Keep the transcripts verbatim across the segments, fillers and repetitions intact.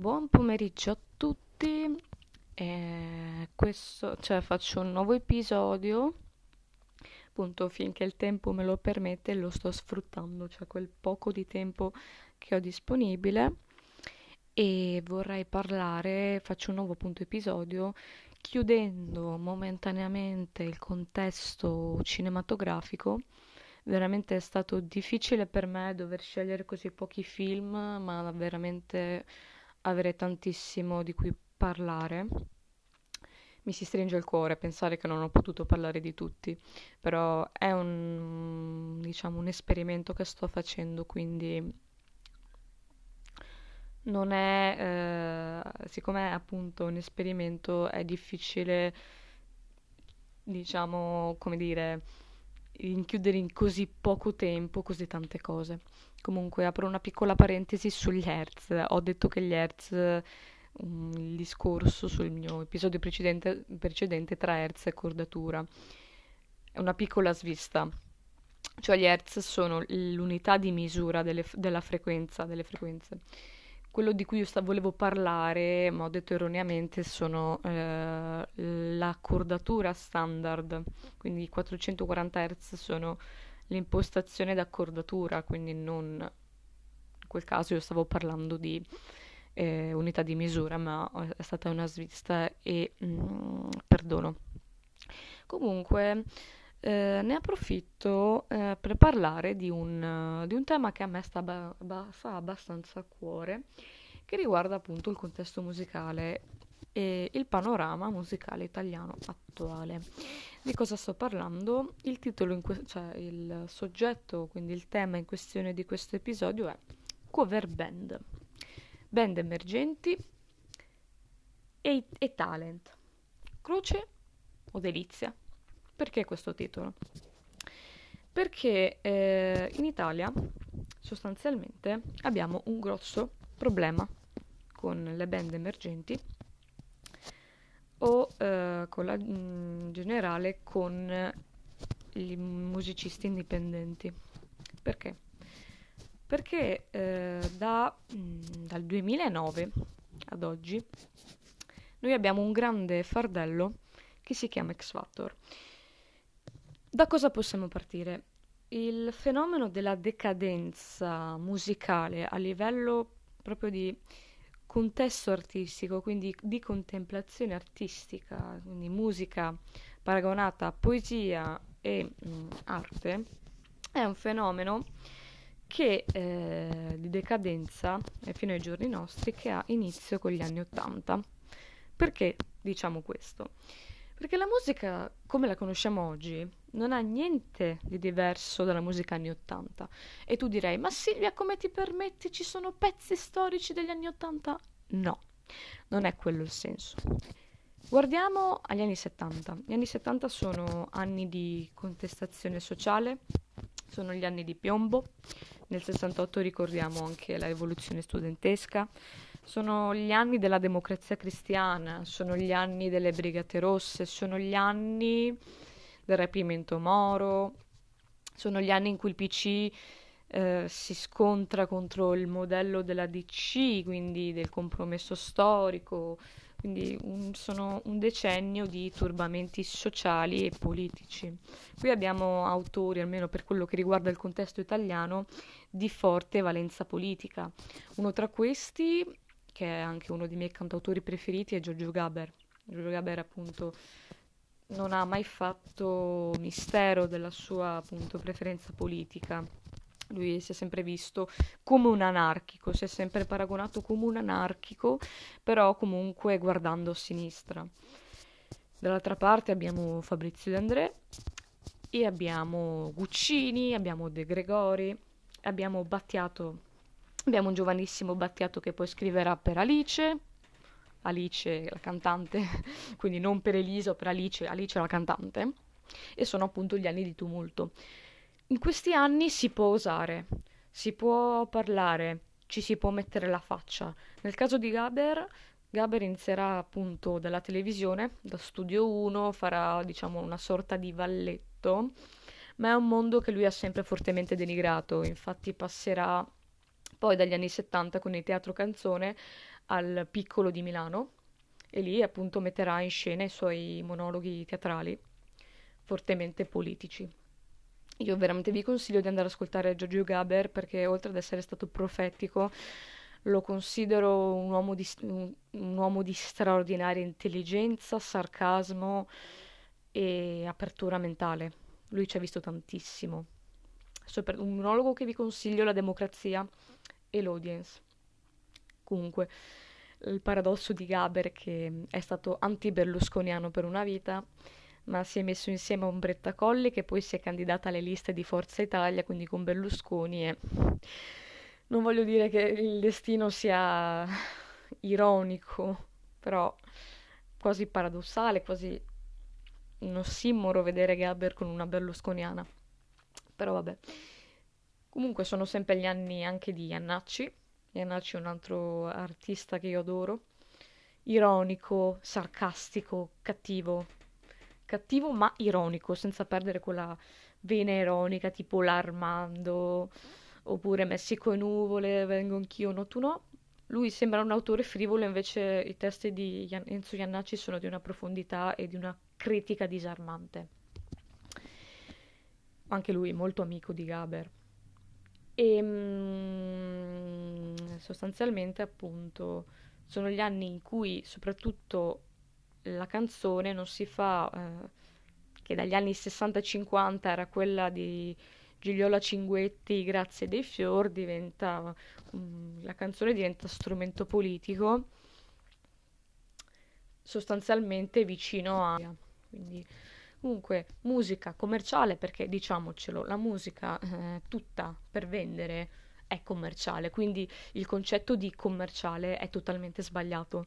Buon pomeriggio a tutti, eh, questo, cioè faccio un nuovo episodio, appunto finché il tempo me lo permette lo sto sfruttando, cioè quel poco di tempo che ho disponibile, e vorrei parlare, faccio un nuovo appunto episodio chiudendo momentaneamente il contesto cinematografico. Veramente è stato difficile per me dover scegliere così pochi film, ma veramente avere tantissimo di cui parlare. Mi si stringe il cuore pensare che non ho potuto parlare di tutti, però è un, diciamo, un esperimento che sto facendo, quindi non è, eh, siccome è appunto un esperimento, è difficile, diciamo, come dire, inchiudere in così poco tempo così tante cose. Comunque apro una piccola parentesi sugli hertz. Ho detto che gli hertz, um, il discorso sul mio episodio precedente, precedente tra hertz e cordatura, è una piccola svista. Cioè gli hertz sono l'unità di misura delle, della frequenza, delle frequenze. Quello di cui io sta, volevo parlare, ma ho detto erroneamente, sono eh, la cordatura standard, quindi quattrocentoquaranta hertz sono l'impostazione da cordatura, quindi non, in quel caso io stavo parlando di eh, unità di misura, ma è stata una svista e mm, perdono. Comunque eh, ne approfitto eh, per parlare di un, di un tema che a me sta ba- ba- fa abbastanza a cuore, che riguarda appunto il contesto musicale e il panorama musicale italiano attuale. Di cosa sto parlando? Il titolo, in que- cioè il soggetto, quindi il tema in questione di questo episodio è cover band, band emergenti e, e talent, croce o delizia. Perché questo titolo? Perché eh, in Italia sostanzialmente abbiamo un grosso problema con le band emergenti o eh, con la, in generale con i musicisti indipendenti. Perché? Perché eh, da, mh, dal duemilanove ad oggi noi abbiamo un grande fardello che si chiama X Factor. Da cosa possiamo partire? Il fenomeno della decadenza musicale a livello proprio di contesto artistico, quindi di contemplazione artistica, quindi musica paragonata a poesia e mh, arte, è un fenomeno che eh, di decadenza fino ai giorni nostri, che ha inizio con gli anni Ottanta. Perché diciamo questo? Perché la musica come la conosciamo oggi non ha niente di diverso dalla musica anni Ottanta. E tu direi, ma Silvia, come ti permetti? Ci sono pezzi storici degli anni Ottanta? No, non è quello il senso. Guardiamo agli anni settanta. Gli anni settanta sono anni di contestazione sociale, sono gli anni di piombo. Nel sessantotto ricordiamo anche la rivoluzione studentesca. Sono gli anni della democrazia cristiana, sono gli anni delle Brigate Rosse, sono gli anni del rapimento Moro, sono gli anni in cui il P C eh, si scontra contro il modello della D C, quindi del compromesso storico, quindi un, sono un decennio di turbamenti sociali e politici. Qui abbiamo autori, almeno per quello che riguarda il contesto italiano, di forte valenza politica. Uno tra questi, che è anche uno dei miei cantautori preferiti, è Giorgio Gaber. Giorgio Gaber appunto non ha mai fatto mistero della sua appunto preferenza politica. Lui si è sempre visto come un anarchico, si è sempre paragonato come un anarchico, però comunque guardando a sinistra. Dall'altra parte abbiamo Fabrizio De André e abbiamo Guccini, abbiamo De Gregori, abbiamo Battiato. Abbiamo un giovanissimo Battiato che poi scriverà per Alice, Alice la cantante, quindi non per Elisa, per Alice, Alice la cantante, e sono appunto gli anni di tumulto. In questi anni si può osare, si può parlare, ci si può mettere la faccia. Nel caso di Gaber, Gaber inizierà appunto dalla televisione, da Studio uno, farà diciamo una sorta di valletto, ma è un mondo che lui ha sempre fortemente denigrato, infatti passerà poi dagli anni settanta con il Teatro Canzone al Piccolo di Milano, e lì appunto metterà in scena i suoi monologhi teatrali fortemente politici. Io veramente vi consiglio di andare ad ascoltare Giorgio Gaber, perché oltre ad essere stato profetico lo considero un uomo di, un, un uomo di straordinaria intelligenza, sarcasmo e apertura mentale. Lui ci ha visto tantissimo. Sopra, un monologo che vi consiglio è La democrazia e l'audience. Comunque, il paradosso di Gaber, che è stato anti-berlusconiano per una vita, ma si è messo insieme a Ombretta Colli, che poi si è candidata alle liste di Forza Italia, quindi con Berlusconi, e non voglio dire che il destino sia ironico, però quasi paradossale, quasi un ossimoro vedere Gaber con una berlusconiana. Però vabbè. Comunque sono sempre gli anni anche di Jannacci. Jannacci è un altro artista che io adoro. Ironico, sarcastico, cattivo. Cattivo ma ironico, senza perdere quella vena ironica tipo l'Armando, oppure Messico e nuvole, vengo anch'io, no tu no. Lui sembra un autore frivolo, invece i testi di Enzo Jannacci sono di una profondità e di una critica disarmante. Anche lui molto amico di Gaber. E mh, sostanzialmente appunto sono gli anni in cui soprattutto la canzone non si fa, eh, che dagli anni sessanta cinquanta era quella di Gigliola Cinquetti, Grazie dei fior, diventa mh, la canzone diventa strumento politico, sostanzialmente vicino a... Quindi, comunque, musica commerciale, perché diciamocelo, la musica eh, tutta per vendere è commerciale, quindi il concetto di commerciale è totalmente sbagliato.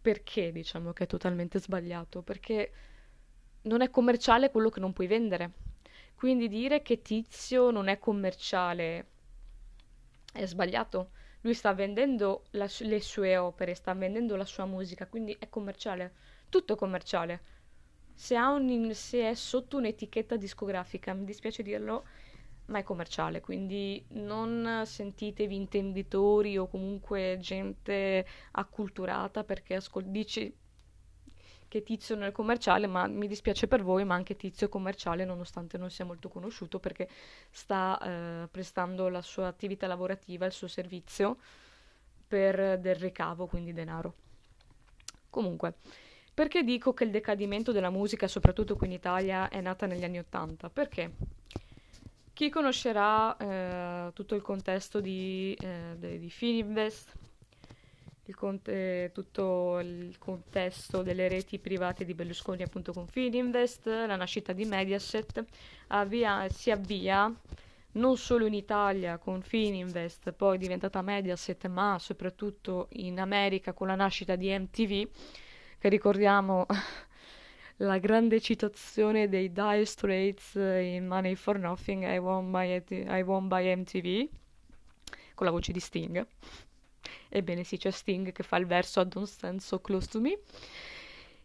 Perché diciamo che è totalmente sbagliato? Perché non è commerciale quello che non puoi vendere. Quindi dire che Tizio non è commerciale è sbagliato. Lui sta vendendo la, le sue opere, sta vendendo la sua musica, quindi è commerciale, tutto è commerciale. Se, ha un, se è sotto un'etichetta discografica, mi dispiace dirlo, ma è commerciale, quindi non sentitevi intenditori o comunque gente acculturata perché ascol- dice che Tizio non è commerciale, ma mi dispiace per voi, ma anche Tizio è commerciale nonostante non sia molto conosciuto, perché sta eh, prestando la sua attività lavorativa, il suo servizio per del ricavo, quindi denaro. Comunque, perché dico che il decadimento della musica, soprattutto qui in Italia, è nata negli anni Ottanta? Perché chi conoscerà eh, tutto il contesto di, eh, de, di Fininvest, il cont- eh, tutto il contesto delle reti private di Berlusconi appunto con Fininvest, la nascita di Mediaset, avvia- si avvia non solo in Italia con Fininvest, poi diventata Mediaset, ma soprattutto in America con la nascita di M T V, che ricordiamo la grande citazione dei Dire Straits in Money for Nothing, I won by, I won by M T V, con la voce di Sting. Ebbene sì, c'è Sting che fa il verso I Don't Stand So Close To Me.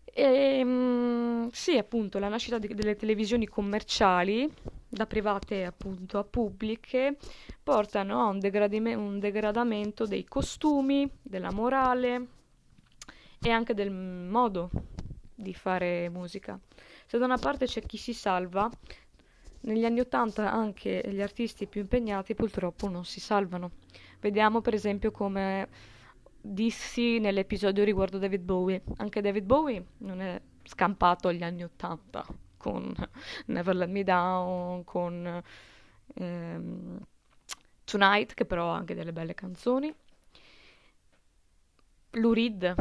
E, mh, sì, appunto, la nascita di, delle televisioni commerciali, da private appunto a pubbliche, portano a un, degradime- un degradamento dei costumi, della morale e anche del modo di fare musica. Se da una parte c'è chi si salva, negli anni Ottanta anche gli artisti più impegnati purtroppo non si salvano. Vediamo per esempio come dissi nell'episodio riguardo David Bowie. Anche David Bowie non è scampato agli anni Ottanta con Never Let Me Down, con ehm, Tonight, che però ha anche delle belle canzoni. Lou Reed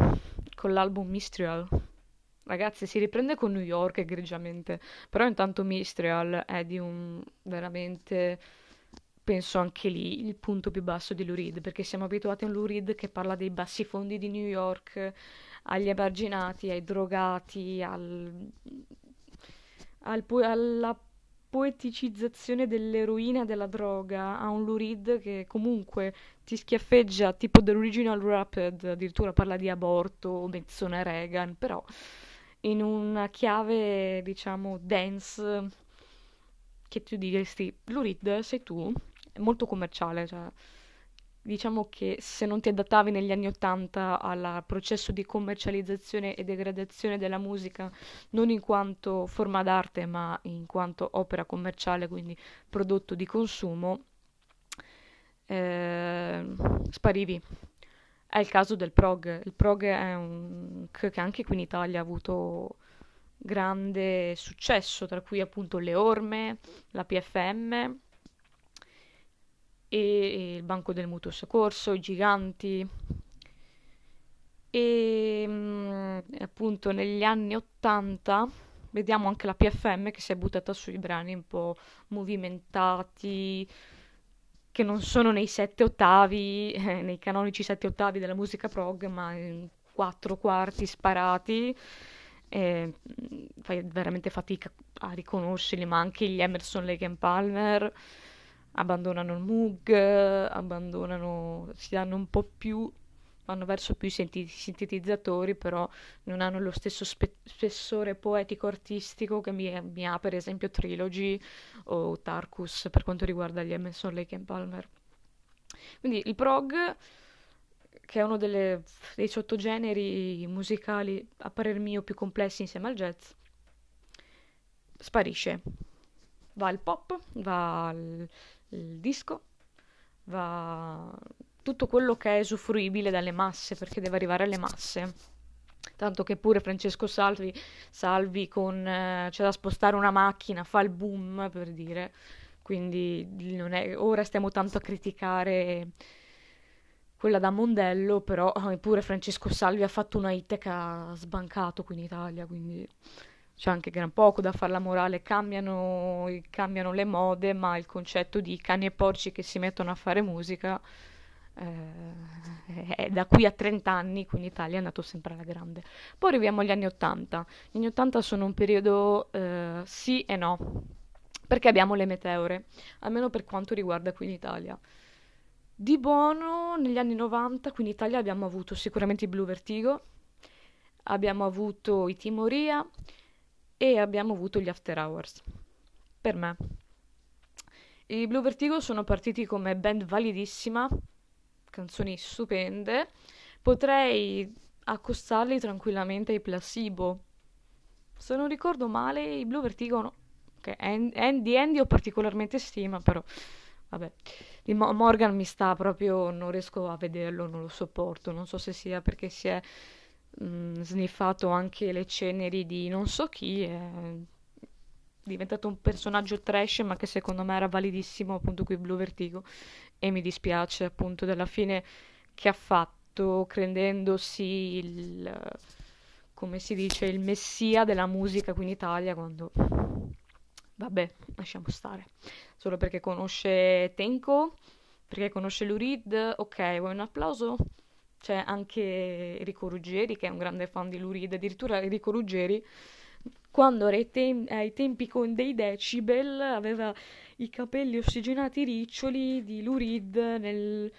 con l'album Mistrial, ragazzi, si riprende con New York egregiamente, però intanto Mistrial è di un veramente, penso anche lì, il punto più basso di Lou Reed, perché siamo abituati a un Lou Reed che parla dei bassi fondi di New York, agli emarginati, ai drogati, al, al po- alla poeticizzazione dell'eroina, della droga, a un Lou Reed che comunque ti schiaffeggia tipo The Original Rapid, addirittura parla di aborto, menziona Reagan, però in una chiave, diciamo, dance, che tu diresti, Lou Reed sei tu, è molto commerciale, cioè diciamo che se non ti adattavi negli anni ottanta al processo di commercializzazione e degradazione della musica, non in quanto forma d'arte ma in quanto opera commerciale, quindi prodotto di consumo, eh, sparivi. È il caso del prog. Il prog è un che anche qui in Italia ha avuto grande successo, tra cui appunto le Orme, la P F M e il Banco del Mutuo Soccorso, i Giganti, e mh, appunto negli anni ottanta vediamo anche la P F M che si è buttata sui brani un po' movimentati, che non sono nei sette ottavi, eh, nei canonici sette ottavi della musica prog, ma in quattro quarti sparati. Eh, fai veramente fatica a riconoscerli, ma anche gli Emerson, Lake and Palmer abbandonano il Moog, abbandonano, si danno un po' più, vanno verso più senti- sintetizzatori, però non hanno lo stesso spe- spessore poetico-artistico che mi, mi ha per esempio Trilogy o Tarkus per quanto riguarda gli Emerson, Lake and Palmer. Quindi il prog, che è uno delle, dei sottogeneri musicali a parer mio più complessi insieme al jazz, sparisce. Va il pop, va il, il disco, va tutto quello che è usufruibile dalle masse, perché deve arrivare alle masse. Tanto che pure Francesco Salvi, Salvi con eh, c'è da spostare una macchina, fa il boom, per dire. Quindi non è, ora stiamo tanto a criticare quella da Mondello, però pure Francesco Salvi ha fatto una hit che ha sbancato qui in Italia, quindi c'è anche gran poco da fare. La morale, cambiano, cambiano le mode, ma il concetto di cani e porci che si mettono a fare musica eh, è da qui a trenta anni qui in Italia è andato sempre alla grande. Poi arriviamo agli anni ottanta. Gli anni ottanta sono un periodo eh, sì e no, perché abbiamo le meteore, almeno per quanto riguarda qui in Italia. Di buono negli anni novanta qui in Italia abbiamo avuto sicuramente i Bluvertigo, abbiamo avuto i Timoria e abbiamo avuto gli After Hours. Per me i Bluvertigo sono partiti come band validissima, canzoni stupende, potrei accostarli tranquillamente ai Placebo. Se non ricordo male i Bluvertigo no, okay, Andy Andy ho particolarmente stima, però vabbè, di Mo- Morgan mi sta proprio, non riesco a vederlo, non lo sopporto, non so se sia perché si è mh, sniffato anche le ceneri di non so chi, è diventato un personaggio trash, ma che secondo me era validissimo appunto qui Bluvertigo, e mi dispiace appunto della fine che ha fatto, credendosi il, come si dice, il messia della musica qui in Italia, quando vabbè, lasciamo stare. Solo perché conosce Tenko, perché conosce Lou Reed, ok, vuoi un applauso? C'è anche Enrico Ruggeri, che è un grande fan di Lou Reed. Addirittura Enrico Ruggeri, quando era ai, tem- ai tempi con dei Decibel, aveva i capelli ossigenati riccioli di Lou Reed nel-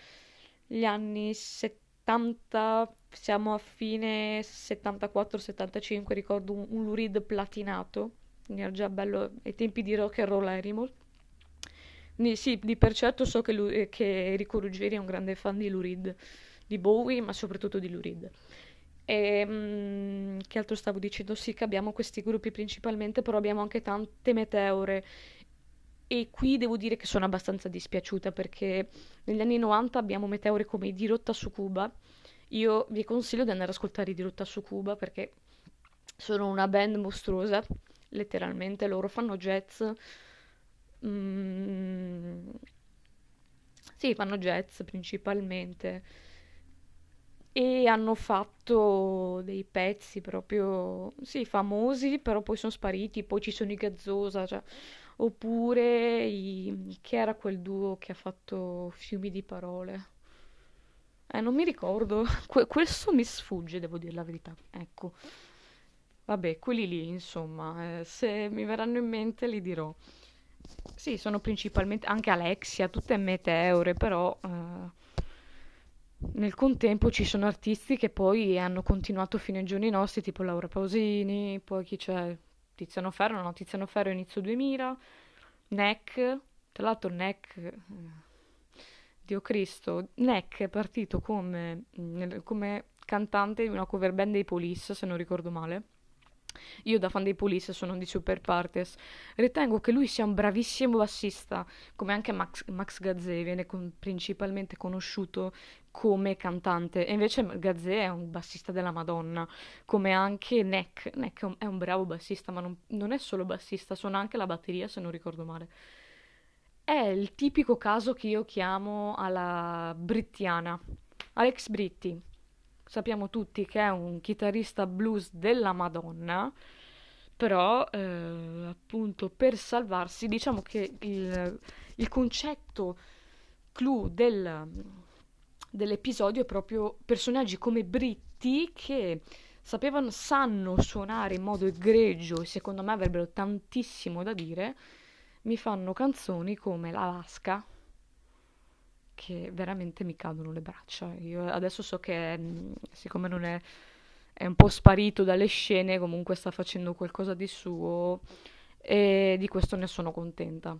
negli anni settanta, siamo a fine settantaquattro settantacinque, ricordo un, un Lou Reed platinato. Era già bello ai tempi di Rock and Roll Animal. Quindi sì, di per certo so che, lui, che Enrico Ruggeri è un grande fan di Lou Reed, di Bowie, ma soprattutto di Lou Reed. E, mh, che altro stavo dicendo? Sì, che abbiamo questi gruppi principalmente, però abbiamo anche tante meteore. E qui devo dire che sono abbastanza dispiaciuta, perché negli anni novanta abbiamo meteore come i Dirotta su Cuba. Io vi consiglio di andare ad ascoltare i Dirotta su Cuba, perché sono una band mostruosa. Letteralmente loro fanno jazz, mm, sì, fanno jazz principalmente, e hanno fatto dei pezzi proprio, sì, famosi, però poi sono spariti. Poi ci sono i Gazzosa, cioè, oppure i, chi era quel duo che ha fatto Fiumi di Parole? Eh, non mi ricordo, que- questo mi sfugge, devo dire la verità, ecco. Vabbè, quelli lì, insomma, eh, se mi verranno in mente li dirò. Sì, sono principalmente anche Alexia, tutte meteore, però eh, nel contempo ci sono artisti che poi hanno continuato fino ai giorni nostri, tipo Laura Pausini, poi chi c'è? Tiziano Ferro, no, Tiziano Ferro inizio duemila, Nek, tra l'altro Nek, eh, Dio Cristo, Nek è partito come, come cantante di una cover band dei Police, se non ricordo male. Io da fan dei Police sono di Super Partes, ritengo che lui sia un bravissimo bassista, come anche Max, Max Gazzè viene con, principalmente conosciuto come cantante, e invece Gazzè è un bassista della Madonna, come anche Nek. Nek è un, è un bravo bassista, ma non, non è solo bassista, suona anche la batteria, se non ricordo male. È il tipico caso che io chiamo alla brittiana, Alex Britti. Sappiamo tutti che è un chitarrista blues della Madonna, però eh, appunto per salvarsi, diciamo che il, il concetto clou del, dell'episodio è proprio personaggi come Britti che sapevano, sanno suonare in modo egregio e secondo me avrebbero tantissimo da dire, mi fanno canzoni come La Vasca, che veramente mi cadono le braccia. Io adesso so che, siccome non è, è un po' sparito dalle scene, comunque sta facendo qualcosa di suo e di questo ne sono contenta.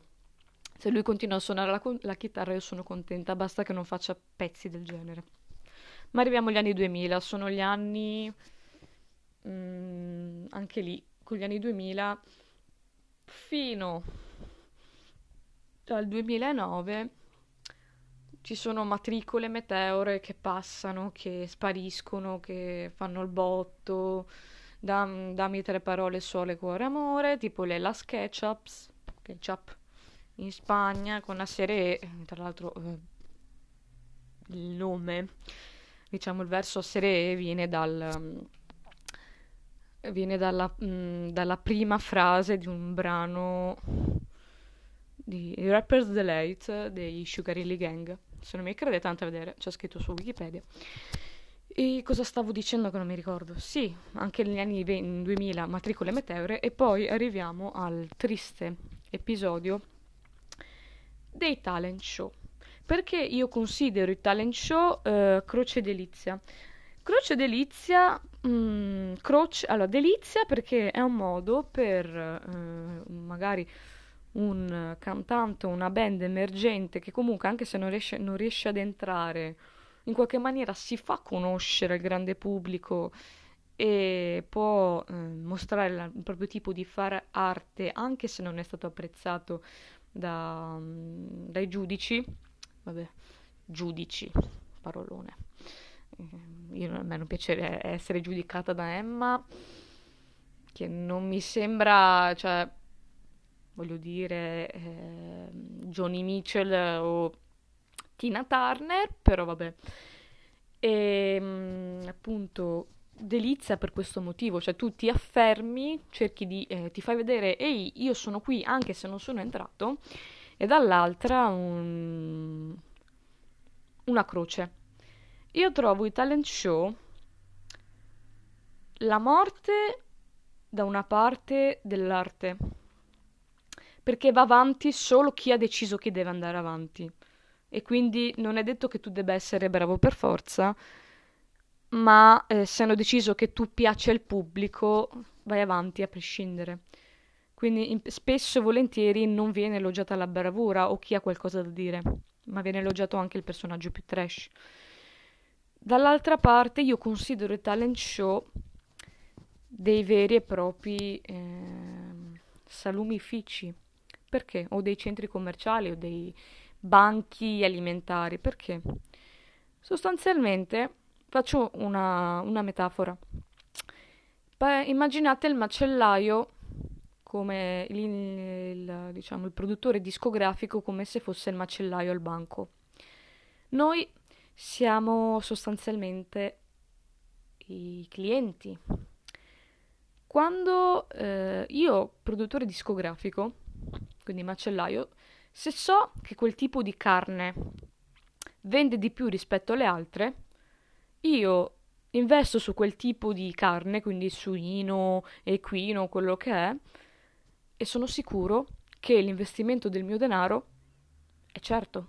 Se lui continua a suonare la, la chitarra io sono contenta, basta che non faccia pezzi del genere. Ma arriviamo agli anni duemila, sono gli anni... Mh, anche lì, con gli anni duemila fino al duemilanove... Ci sono matricole meteore che passano, che spariscono, che fanno il botto. Dam, dammi tre parole, sole, cuore, amore. Tipo le Las Ketchups, Ketchup, in Spagna, con una serie, tra l'altro eh, il nome, diciamo il verso serie E viene dal... viene dalla, mh, dalla prima frase di un brano di Rapper's Delight dei Sugar Hill Gang. Se non mi credete, andate a vedere, c'è scritto su Wikipedia. E cosa stavo dicendo che non mi ricordo? Sì, anche negli anni duemila matricole meteore, e poi arriviamo al triste episodio dei talent show. Perché io considero i talent show eh, croce delizia. Croce delizia, mh, croce, allora delizia perché è un modo per eh, magari un cantante o una band emergente che comunque, anche se non riesce, non riesce ad entrare, in qualche maniera si fa conoscere al grande pubblico e può eh, mostrare la, il proprio tipo di fare arte, anche se non è stato apprezzato da, dai giudici. Vabbè, giudici, parolone. Io, a me non piace essere giudicata da Emma, che non mi sembra... cioè, voglio dire, eh, Johnny Mitchell o Tina Turner, però vabbè. E mh, appunto, delizia per questo motivo, cioè tu ti affermi, cerchi di, eh, ti fai vedere, ehi, io sono qui anche se non sono entrato, e dall'altra un, una croce. Io trovo i talent show la morte da una parte dell'arte, perché va avanti solo chi ha deciso che deve andare avanti. E quindi non è detto che tu debba essere bravo per forza, ma eh, se hanno deciso che tu piaci al pubblico, vai avanti a prescindere. Quindi in, spesso e volentieri non viene elogiata la bravura o chi ha qualcosa da dire, ma viene elogiato anche il personaggio più trash. Dall'altra parte io considero i talent show dei veri e propri eh, salumifici. Perché? O dei centri commerciali o dei banchi alimentari. Perché? Sostanzialmente, faccio una, una metafora. Pa- immaginate il macellaio come il, il, diciamo, il produttore discografico, come se fosse il macellaio al banco. Noi siamo sostanzialmente i clienti. Quando eh, io, produttore discografico, quindi macellaio, se so che quel tipo di carne vende di più rispetto alle altre, io investo su quel tipo di carne, quindi suino, equino, quello che è, e sono sicuro che l'investimento del mio denaro è certo.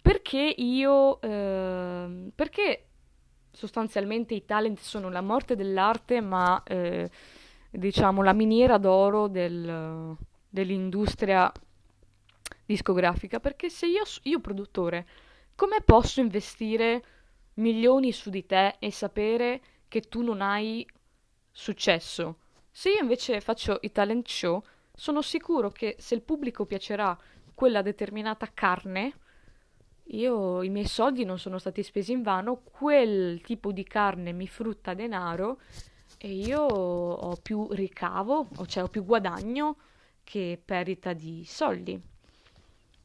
Perché io... Eh, perché sostanzialmente i talent sono la morte dell'arte, ma eh, diciamo la miniera d'oro del... dell'industria discografica, perché se io, io produttore come posso investire milioni su di te e sapere che tu non hai successo? Se io invece faccio i talent show, sono sicuro che se il pubblico piacerà quella determinata carne, io i miei soldi non sono stati spesi invano, quel tipo di carne mi frutta denaro e io ho più ricavo, cioè ho più guadagno che perdita di soldi.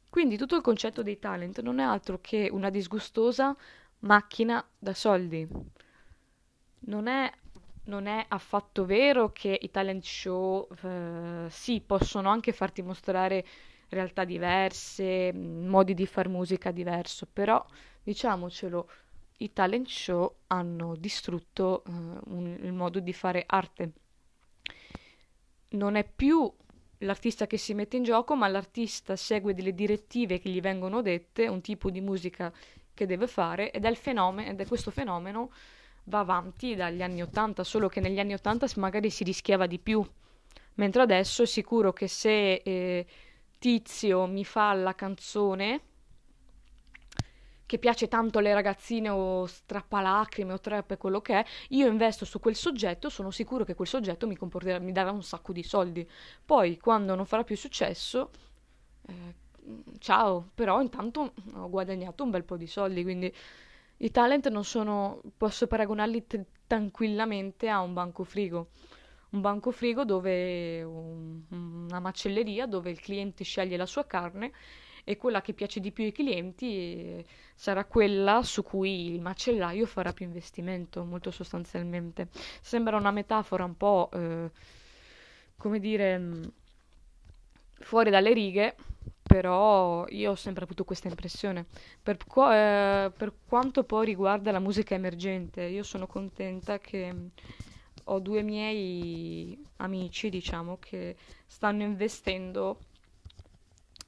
Quindi tutto il concetto dei talent non è altro che una disgustosa macchina da soldi. Non è, non è affatto vero che i talent show eh, sì, possono anche farti mostrare realtà diverse, modi di far musica diverso, però diciamocelo, i talent show hanno distrutto eh, un, il modo di fare arte. Non è più l'artista che si mette in gioco, ma l'artista segue delle direttive che gli vengono dette, un tipo di musica che deve fare, ed è, il fenomeno, ed è questo fenomeno va avanti dagli anni ottanta, solo che negli anni ottanta magari si rischiava di più, mentre adesso è sicuro che se eh, Tizio mi fa la canzone che piace tanto alle ragazzine o strappalacrime o trap e quello che è, io investo su quel soggetto, sono sicuro che quel soggetto mi comporterà, mi darà un sacco di soldi. Poi quando non farà più successo, eh, ciao, però intanto ho guadagnato un bel po' di soldi, quindi i talent non sono, posso paragonarli t- tranquillamente a un bancofrigo. Un bancofrigo dove un, una macelleria dove il cliente sceglie la sua carne e quella che piace di più ai clienti sarà quella su cui il macellaio farà più investimento, molto sostanzialmente. Sembra una metafora un po', eh, come dire, fuori dalle righe, però io ho sempre avuto questa impressione. Per, qu- eh, per quanto poi riguarda la musica emergente, io sono contenta che ho due miei amici, diciamo, che stanno investendo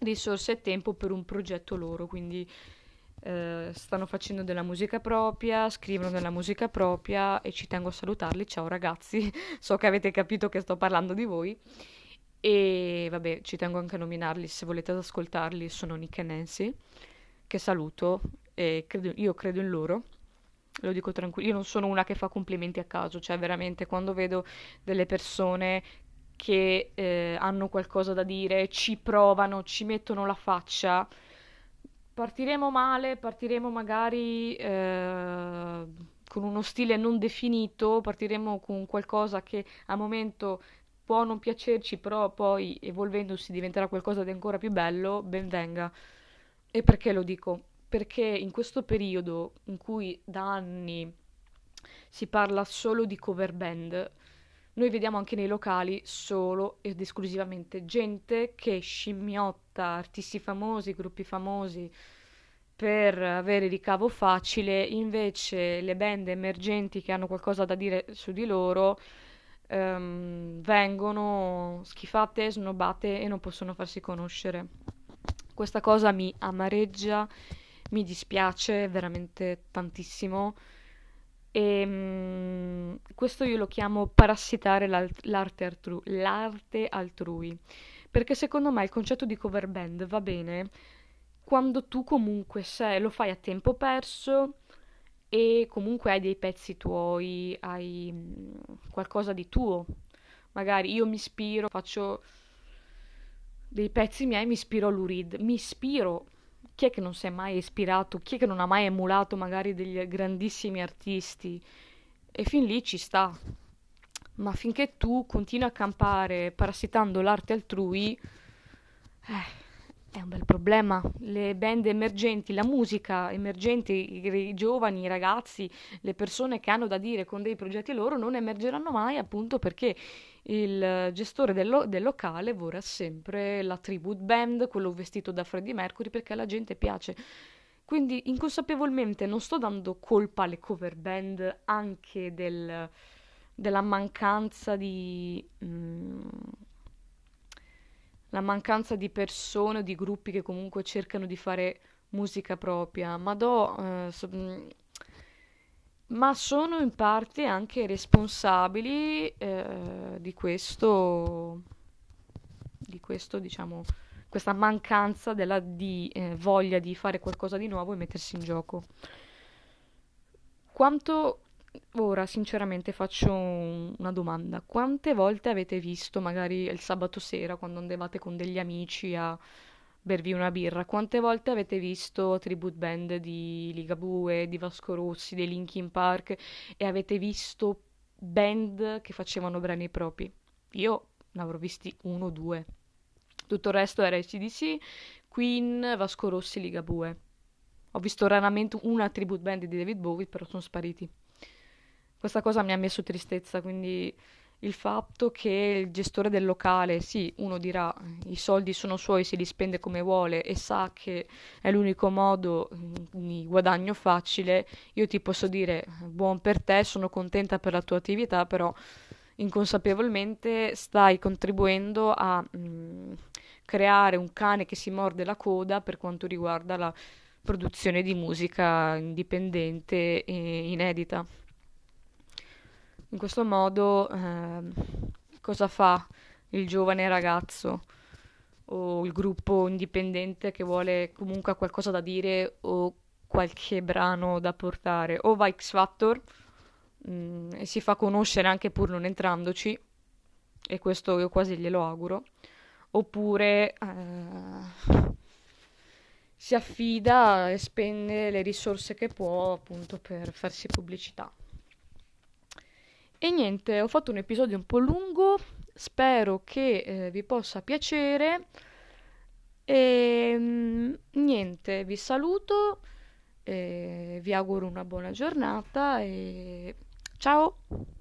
risorse e tempo per un progetto loro, quindi eh, stanno facendo della musica propria, scrivono della musica propria e ci tengo a salutarli. Ciao ragazzi, so che avete capito che sto parlando di voi. E vabbè, ci tengo anche a nominarli, se volete ad ascoltarli, sono Nick e Nancy, che saluto, e credo, io credo in loro, lo dico tranquillo, io non sono una che fa complimenti a caso, cioè veramente quando vedo delle persone che eh, hanno qualcosa da dire, ci provano, ci mettono la faccia, partiremo male, partiremo magari eh, con uno stile non definito, partiremo con qualcosa che al momento può non piacerci, però poi evolvendosi diventerà qualcosa di ancora più bello, ben venga. E perché lo dico? Perché in questo periodo in cui da anni si parla solo di cover band, noi vediamo anche nei locali solo ed esclusivamente gente che scimmiotta artisti famosi, gruppi famosi per avere ricavo facile, invece le band emergenti che hanno qualcosa da dire su di loro Um, vengono schifate, snobbate e non possono farsi conoscere. Questa cosa mi amareggia, mi dispiace veramente tantissimo e um, questo io lo chiamo parassitare l'arte, altru- l'arte altrui, perché secondo me il concetto di cover band va bene quando tu comunque sei, lo fai a tempo perso e comunque hai dei pezzi tuoi, hai qualcosa di tuo. Magari io mi ispiro, faccio dei pezzi miei, mi ispiro a Lou Reed, mi ispiro, chi è che non si è mai ispirato, chi è che non ha mai emulato magari degli grandissimi artisti, e fin lì ci sta. Ma finché tu continui a campare parassitando l'arte altrui, eh, è un bel problema. Le band emergenti, la musica emergente, i, i giovani, i ragazzi, le persone che hanno da dire con dei progetti loro non emergeranno mai, appunto perché il gestore del, lo- del locale vorrà sempre la tribute band, quello vestito da Freddie Mercury, perché alla gente piace. Quindi inconsapevolmente non sto dando colpa alle cover band anche del, della mancanza di... Mm, la mancanza di persone, di gruppi che comunque cercano di fare musica propria, ma, do, eh, so, ma sono in parte anche responsabili eh, di questo, di questo diciamo, questa mancanza della di, eh, voglia di fare qualcosa di nuovo e mettersi in gioco. Quanto ora sinceramente faccio una domanda: quante volte avete visto, magari il sabato sera quando andavate con degli amici a bervi una birra, quante volte avete visto tribute band di Ligabue, di Vasco Rossi, dei Linkin Park, e avete visto band che facevano brani propri? Io ne avrò visti uno o due, tutto il resto era A C D C, Queen, Vasco Rossi, Ligabue. Ho visto raramente una tribute band di David Bowie, però sono spariti. Questa cosa mi ha messo tristezza, quindi il fatto che il gestore del locale, sì, uno dirà i soldi sono suoi, se li spende come vuole e sa che è l'unico modo di guadagno facile, io ti posso dire buon per te, sono contenta per la tua attività, però inconsapevolmente stai contribuendo a mh, creare un cane che si morde la coda per quanto riguarda la produzione di musica indipendente e inedita. In questo modo eh, cosa fa il giovane ragazzo o il gruppo indipendente che vuole comunque qualcosa da dire o qualche brano da portare? O va X Factor mh, e si fa conoscere anche pur non entrandoci, e questo io quasi glielo auguro, oppure eh, si affida e spende le risorse che può appunto per farsi pubblicità. E niente, ho fatto un episodio un po' lungo, spero che eh, vi possa piacere, e mh, niente, vi saluto, e vi auguro una buona giornata e ciao!